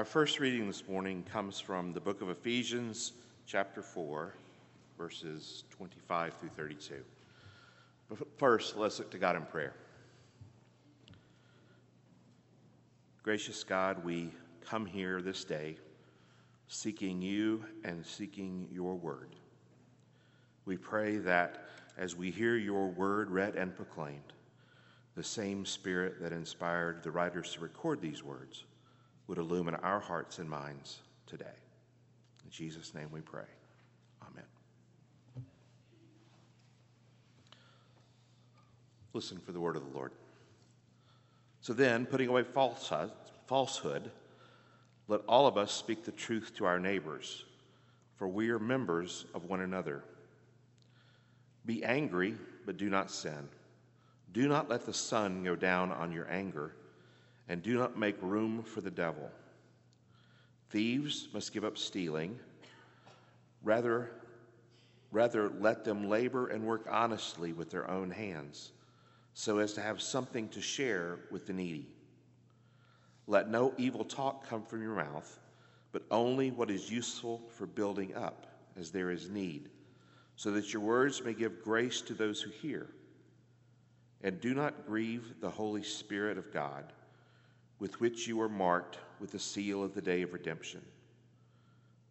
Our first reading this morning comes from the book of Ephesians, chapter 4, verses 25 through 32. But first, let's look to God in prayer. Gracious God, we come here this day seeking you and seeking your word. We pray that as we hear your word read and proclaimed, the same spirit that inspired the writers to record these words would illumine our hearts and minds today. In Jesus' name we pray. Amen. Listen for the word of the Lord. So then, putting away falsehood, let all of us speak the truth to our neighbors, for we are members of one another. Be angry, but do not sin. Do not let the sun go down on your anger, and do not make room for the devil. Thieves must give up stealing. Rather let them labor and work honestly with their own hands, so as to have something to share with the needy. Let no evil talk come from your mouth, but only what is useful for building up, as there is need, so that your words may give grace to those who hear. And do not grieve the Holy Spirit of God, with which you are marked with the seal of the day of redemption.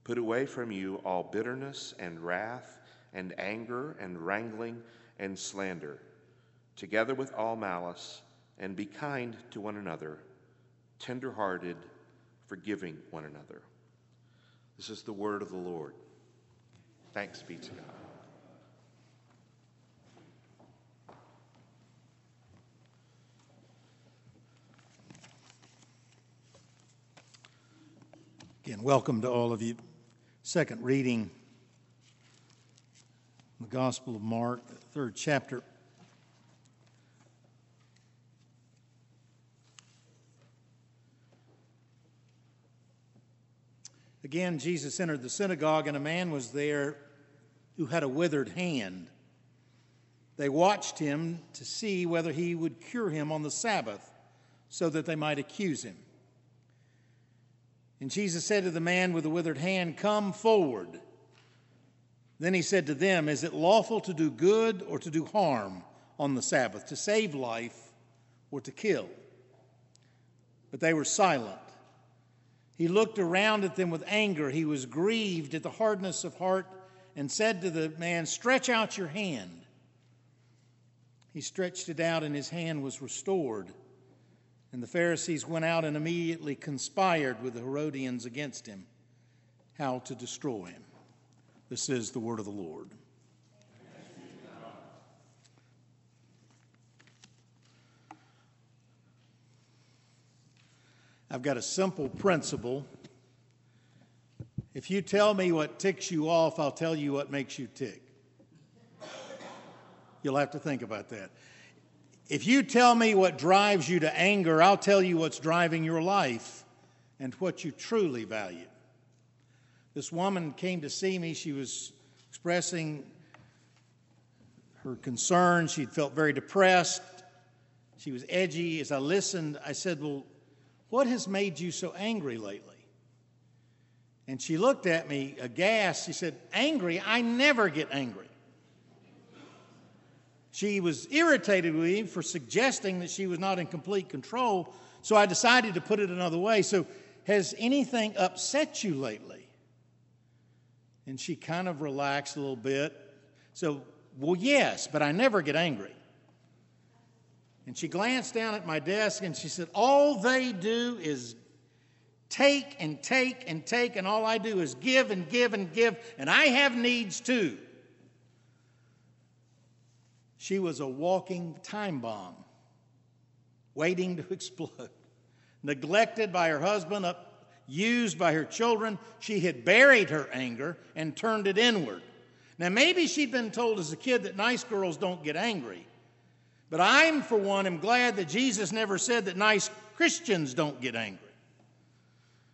Put away from you all bitterness and wrath and anger and wrangling and slander, together with all malice, and be kind to one another, tender-hearted, forgiving one another. This is the word of the Lord. Thanks be to God. And welcome to all of you. Second reading, the Gospel of Mark, the third chapter. Again, Jesus entered the synagogue, and a man was there who had a withered hand. They watched him to see whether he would cure him on the Sabbath, so that they might accuse him. And Jesus said to the man with the withered hand, "Come forward." Then he said to them, "Is it lawful to do good or to do harm on the Sabbath, to save life or to kill?" But they were silent. He looked around at them with anger. He was grieved at the hardness of heart and said to the man, "Stretch out your hand." He stretched it out, and his hand was restored. And the Pharisees went out and immediately conspired with the Herodians against him, how to destroy him. This is the word of the Lord. I've got a simple principle. If you tell me what ticks you off, I'll tell you what makes you tick. You'll have to think about that. If you tell me what drives you to anger, I'll tell you what's driving your life and what you truly value. This woman came to see me. She was expressing her concern. She felt very depressed. She was edgy. As I listened, I said, "Well, what has made you so angry lately?" And she looked at me aghast. She said, "Angry? I never get angry." She was irritated with me for suggesting that she was not in complete control, so I decided to put it another way. "So, has anything upset you lately?" And she kind of relaxed a little bit. "So, well, yes, but I never get angry." And she glanced down at my desk and she said, "All they do is take and take and take, and all I do is give and give and give, and I have needs too." She was a walking time bomb, waiting to explode. Neglected by her husband, used by her children, she had buried her anger and turned it inward. Now, maybe she'd been told as a kid that nice girls don't get angry, but I, for one, am glad that Jesus never said that nice Christians don't get angry.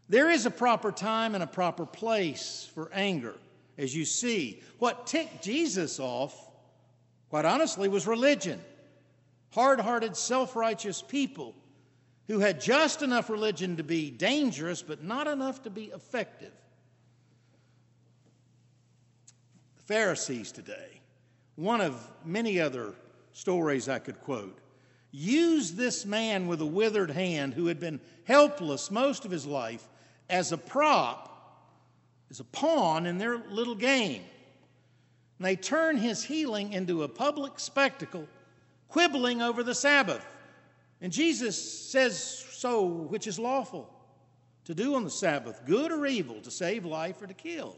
There is a proper time and a proper place for anger, as you see. What ticked Jesus off, quite honestly, was religion. Hard-hearted, self-righteous people who had just enough religion to be dangerous, but not enough to be effective. The Pharisees today, one of many other stories I could quote, use this man with a withered hand who had been helpless most of his life as a prop, as a pawn in their little game. And they turn his healing into a public spectacle, quibbling over the Sabbath. And Jesus says, so which is lawful to do on the Sabbath, good or evil, to save life or to kill.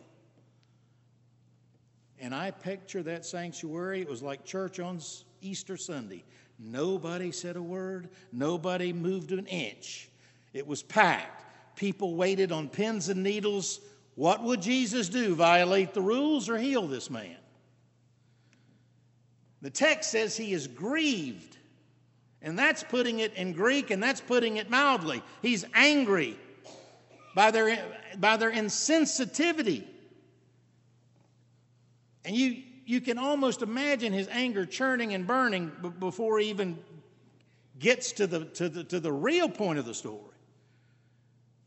And I picture that sanctuary. It was like church on Easter Sunday. Nobody said a word. Nobody moved an inch. It was packed. People waited on pins and needles. What would Jesus do? Violate the rules or heal this man? The text says he is grieved. And that's putting it in Greek, and that's putting it mildly. He's angry by their insensitivity. And you can almost imagine his anger churning and burning before he even gets to the real point of the story.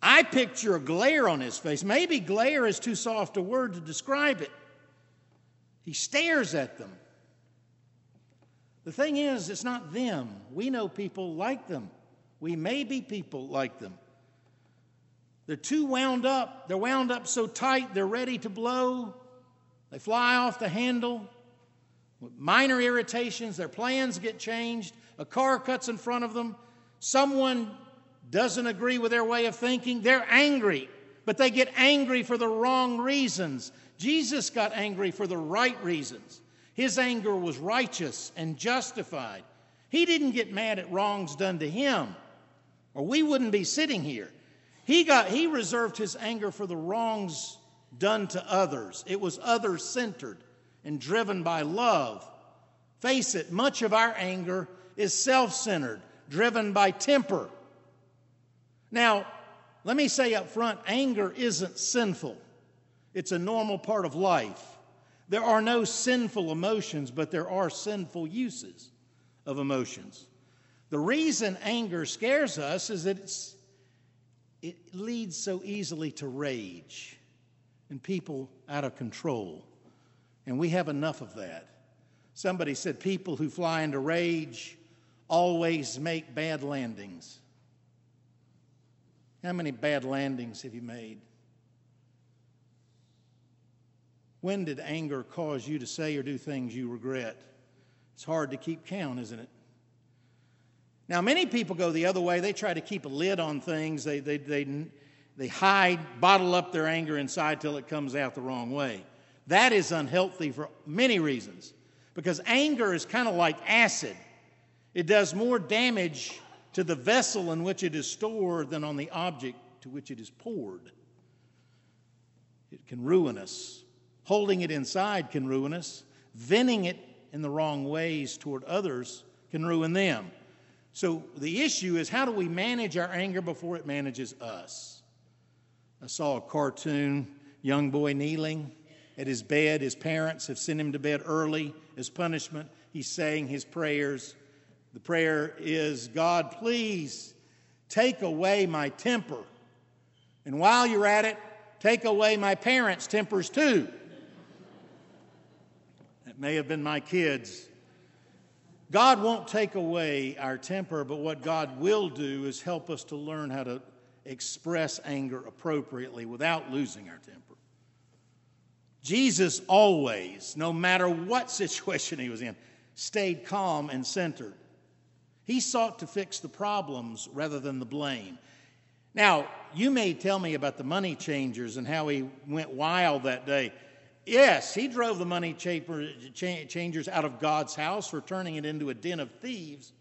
I picture a glare on his face. Maybe glare is too soft a word to describe it. He stares at them. The thing is, it's not them. We know people like them. We may be people like them. They're too wound up. They're wound up so tight, they're ready to blow. They fly off the handle. With minor irritations, their plans get changed. A car cuts in front of them. Someone doesn't agree with their way of thinking. They're angry, but they get angry for the wrong reasons. Jesus got angry for the right reasons. His anger was righteous and justified. He didn't get mad at wrongs done to him, or we wouldn't be sitting here. He reserved his anger for the wrongs done to others. It was other-centered and driven by love. Face it, much of our anger is self-centered, driven by temper. Now, let me say up front, anger isn't sinful. It's a normal part of life. There are no sinful emotions, but there are sinful uses of emotions. The reason anger scares us is that it leads so easily to rage and people out of control. And we have enough of that. Somebody said people who fly into rage always make bad landings. How many bad landings have you made? When did anger cause you to say or do things you regret? It's hard to keep count, isn't it? Now, many people go the other way. They try to keep a lid on things. They hide, bottle up their anger inside till it comes out the wrong way. That is unhealthy for many reasons, because anger is kind of like acid. It does more damage to the vessel in which it is stored than on the object to which it is poured. It can ruin us. Holding it inside can ruin us. Venting it in the wrong ways toward others can ruin them. So the issue is, how do we manage our anger before it manages us? I saw a cartoon, young boy kneeling at his bed. His parents have sent him to bed early as punishment. He's saying his prayers. The prayer is, God, please take away my temper. And while you're at it, take away my parents' tempers too. May have been my kids. God won't take away our temper, but what God will do is help us to learn how to express anger appropriately without losing our temper. Jesus always, no matter what situation he was in, stayed calm and centered. He sought to fix the problems rather than the blame. Now, you may tell me about the money changers and how he went wild that day. Yes, he drove the money changers out of God's house for turning it into a den of thieves.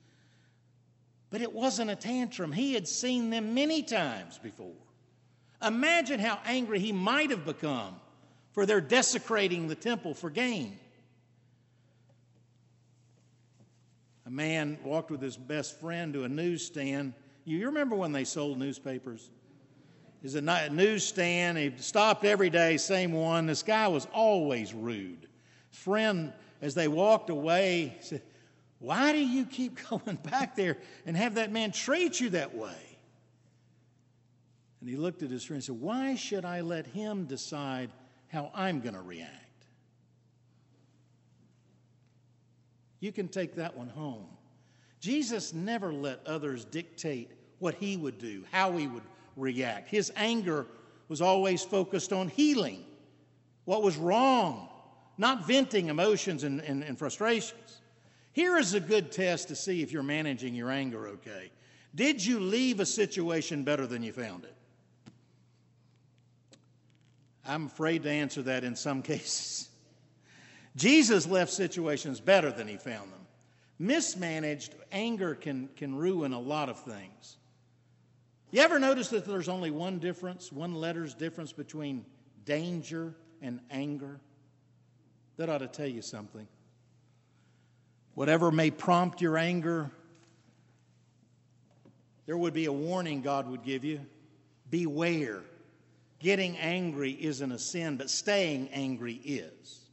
But it wasn't a tantrum. He had seen them many times before. Imagine how angry he might have become for their desecrating the temple for gain. A man walked with his best friend to a newsstand. You remember when they sold newspapers? There's a newsstand. He stopped every day, same one. This guy was always rude. Friend, as they walked away, said, Why do you keep going back there and have that man treat you that way? And he looked at his friend and said, why should I let him decide how I'm going to react? You can take that one home. Jesus never let others dictate what he would do, how he would react. His anger was always focused on healing what was wrong, not venting emotions and frustrations. Here is a good test to see if you're managing your anger okay. Did you leave a situation better than you found it? I'm afraid to answer that in some cases. Jesus left situations better than he found them. Mismanaged anger can ruin a lot of things. You ever notice that there's only one difference, one letter's difference between danger and anger? That ought to tell you something. Whatever may prompt your anger, there would be a warning God would give you. Beware. Getting angry isn't a sin, but staying angry is.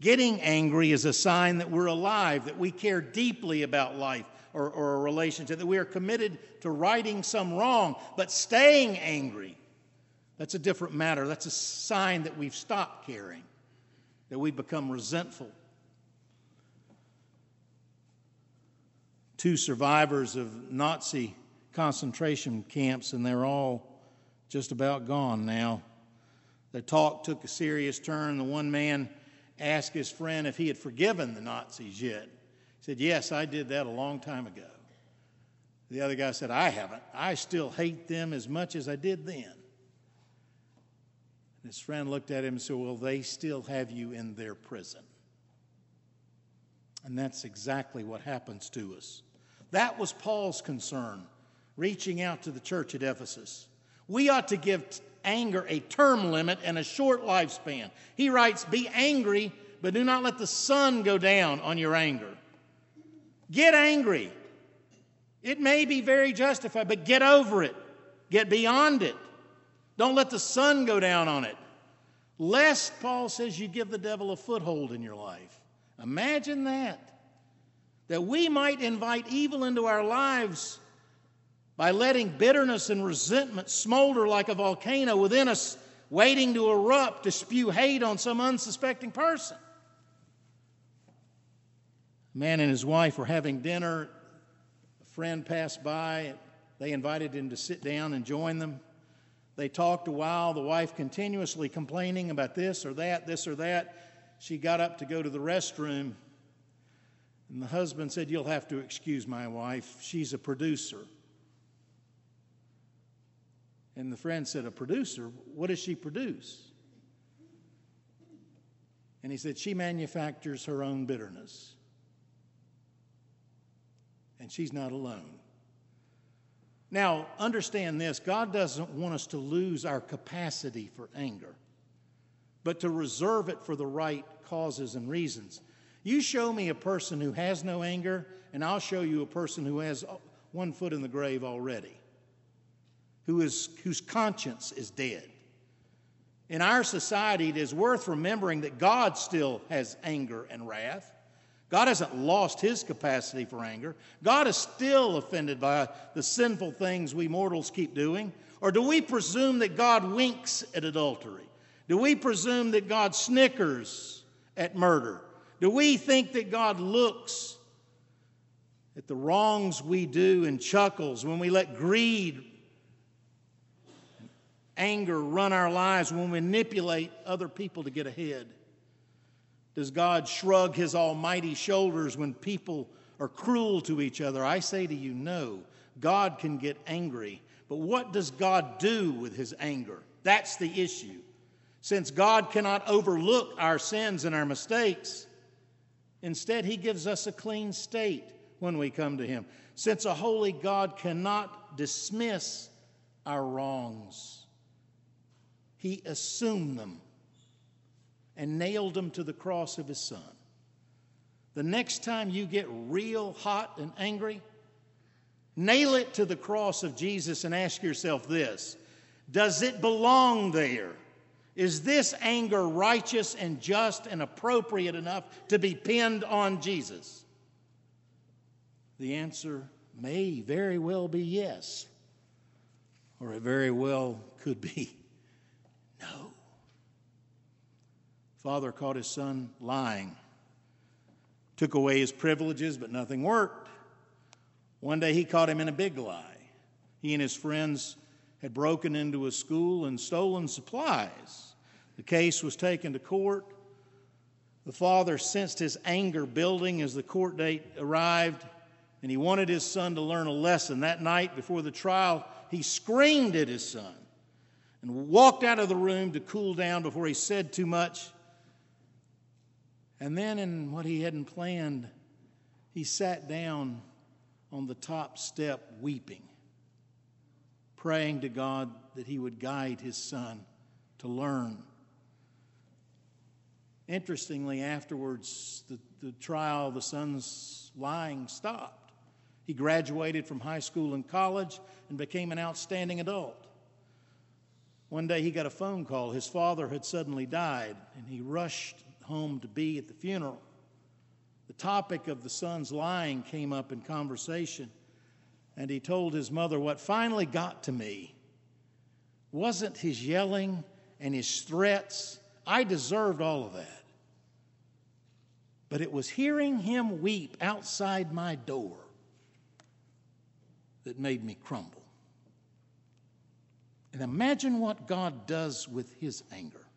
Getting angry is a sign that we're alive, that we care deeply about life or a relationship, that we are committed to righting some wrong. But staying angry, that's a different matter. That's a sign that we've stopped caring, that we've become resentful. Two survivors of Nazi concentration camps, and they're all just about gone now. Their talk took a serious turn. The one man asked his friend if he had forgiven the Nazis yet. He said, yes, I did that a long time ago. The other guy said, I haven't. I still hate them as much as I did then. And his friend looked at him and said, well, they still have you in their prison. And that's exactly what happens to us. That was Paul's concern, reaching out to the church at Ephesus. We ought to give anger a term limit and a short lifespan. He writes, be angry, but do not let the sun go down on your anger. Get angry. It may be very justified, but get over it. Get beyond it. Don't let the sun go down on it. Lest, Paul says, you give the devil a foothold in your life. Imagine that we might invite evil into our lives by letting bitterness and resentment smolder like a volcano within us, waiting to erupt to spew hate on some unsuspecting person. A man and his wife were having dinner. A friend passed by. They invited him to sit down and join them. They talked a while, the wife continuously complaining about this or that, this or that. She got up to go to the restroom, and the husband said, you'll have to excuse my wife. She's a producer. And the friend said, a producer? What does she produce? And he said, she manufactures her own bitterness. And she's not alone. Now, understand this. God doesn't want us to lose our capacity for anger, but to reserve it for the right causes and reasons. You show me a person who has no anger, and I'll show you a person who has one foot in the grave already, whose conscience is dead. In our society, it is worth remembering that God still has anger and wrath. God hasn't lost his capacity for anger. God is still offended by the sinful things we mortals keep doing. Or do we presume that God winks at adultery? Do we presume that God snickers at murder? Do we think that God looks at the wrongs we do and chuckles when we let greed and anger run our lives, when we manipulate other people to get ahead? Does God shrug his almighty shoulders when people are cruel to each other? I say to you, no. God can get angry. But what does God do with his anger? That's the issue. Since God cannot overlook our sins and our mistakes, instead he gives us a clean slate when we come to him. Since a holy God cannot dismiss our wrongs, he assumed them and nailed them to the cross of his Son. The next time you get real hot and angry, nail it to the cross of Jesus and ask yourself this: does it belong there? Is this anger righteous and just and appropriate enough to be pinned on Jesus? the answer may very well be yes, or it very well could be no. Father caught his son lying, took away his privileges, but nothing worked. One day he caught him in a big lie. He and his friends had broken into a school and stolen supplies. The case was taken to court. The father sensed his anger building as the court date arrived, and he wanted his son to learn a lesson. That night before the trial, he screamed at his son and walked out of the room to cool down before he said too much. And then, in what he hadn't planned, he sat down on the top step weeping, praying to God that he would guide his son to learn. Interestingly, afterwards, the trial, the son's lying stopped. He graduated from high school and college and became an outstanding adult. One day he got a phone call. His father had suddenly died, and he rushed home to be at the funeral. The topic of the son's lying came up in conversation, and he told his mother, what finally got to me wasn't his yelling and his threats. I deserved all of that. But it was hearing him weep outside my door that made me crumble. And imagine what God does with his anger.